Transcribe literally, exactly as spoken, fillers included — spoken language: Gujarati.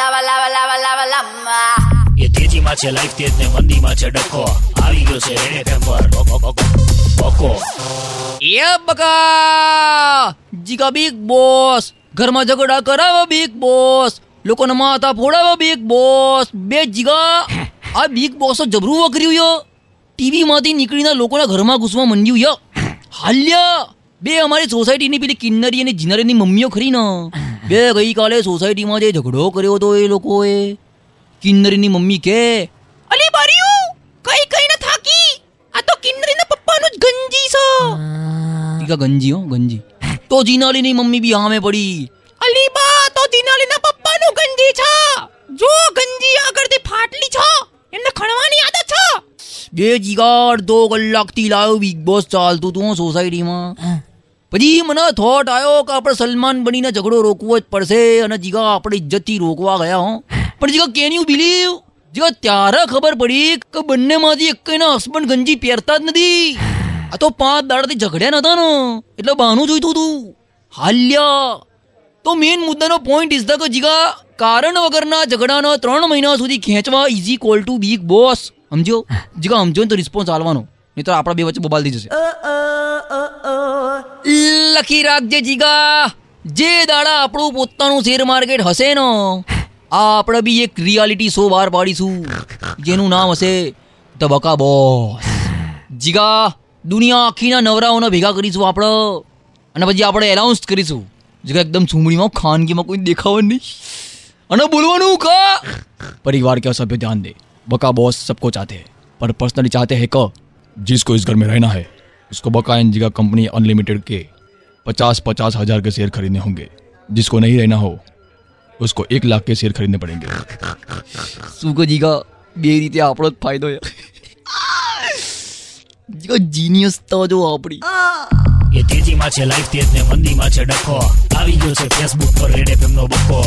લાવા લાવા લાવા લાવા લામા એ તેજીમાં છે લાઈફ તેજ ને મંદીમાં છે ડખો આવી ગયો છે એને ટેમ્પર બકો બકો એ બકા જીગા બિગ બોસ ઘરમાં ઝઘડા કરાવો બિગ બોસ લોકોને માથા ફોડાવો બિગ બોસ બે જીગા આ બિગ બોસ જબરું વકર્યું યો ટીવી માંથી નીકળીને લોકોના ઘરમાં ઘૂસવા મંડ્યું યો હાલ્યા બે અમારી સોસાયટીની પેલી કિન્નરી અને જીનરીની મમ્મીઓ ખરી ના બે ગઈકાલે સોસાયટીમાં જે ઝઘડો કર્યો હતો એ લોકોએ કિન્નરીની મમ્મી કે અલી બારીયું કઈ કઈ ના થાકી આ તો કિન્નરીના પપ્પાનું જ ગંજી છે ટીકા ગંજી હો ગંજી તો જીનાલીની મમ્મી બી હામે પડી અલી બા તો જીનાલીના પપ્પાનું ગંજી છે જો ગંજી આગળથી ફાટલી છે એમને ખણવાની આદત છે બે જીગાડ દો કલાકથી લાયો બિગ બોસ ચાલતું તું સોસાયટીમાં પછી મને થોટ આવ્યો કે આપણે સલમાન બનીને ઝઘડો રોકવો જ પડશે અને જીગા આપણે ઇજ્જતથી રોકવા ગયા હો પણ Jiga can you believe Jiga ત્યારે ખબર પડી કે બંનેમાંથી એકના હસબન્ડ ગંજી પહેરતા જ નથી આ તો પાંચ દાડાથી ઝઘડ્યા નતા ને એટલે બહાનું જોઈતું હતું હાલ્યા તો મેઇન મુદ્દાનો પોઈન્ટ ઇઝ ધ કે જીગા કારણ વગરના ઝઘડાના ત્રણ મહિના સુધી ખેંચવા is equal to big boss સમજો જીગા સમજો ને તો રિસ્પોન્સ આવવાનો નહીં તો આપણા બે વચ્ચે બબાલ થઈ જશે લખી રાખજે જીગા જે દાડા આપણું પોતાનું શેર માર્કેટ હશે ને આપણે બી એક રિયાલિટી શો બહાર પાડીશું જેનું નામ હશે ધબકા બોસ જીગા દુનિયા આખીના નવરાઓને ભેગા કરીશું આપણે અને પછી આપણે એનાઉન્સ કરીશું જીગા એકદમ સુમણીમાં ખાનગીમાં કોઈ દેખાવ નહીં અને બોલવાનું કા પરિવાર કે સભ્ય ધ્યાન દે બકા બોસ સબકો ચાહતે પર પર્સનલી ચાહતે હે કો जिसको इस घर में रहना है उसको बकाया जिगा कंपनी अनलिमिटेड के पचास पचास हजार के शेयर खरीदने होंगे जिसको नहीं रहना हो उसको एक लाख के शेयर खरीदने पड़ेंगे सुको जीगा बे रीते आपड़ो फायदो जीगा जीनियस तो जो आपड़ी ये तेजी में छे लाइफ तेज ने मंदी में छे डको આવી ગયો છે ફેસબુક પર રેડ એફએમ નો બકો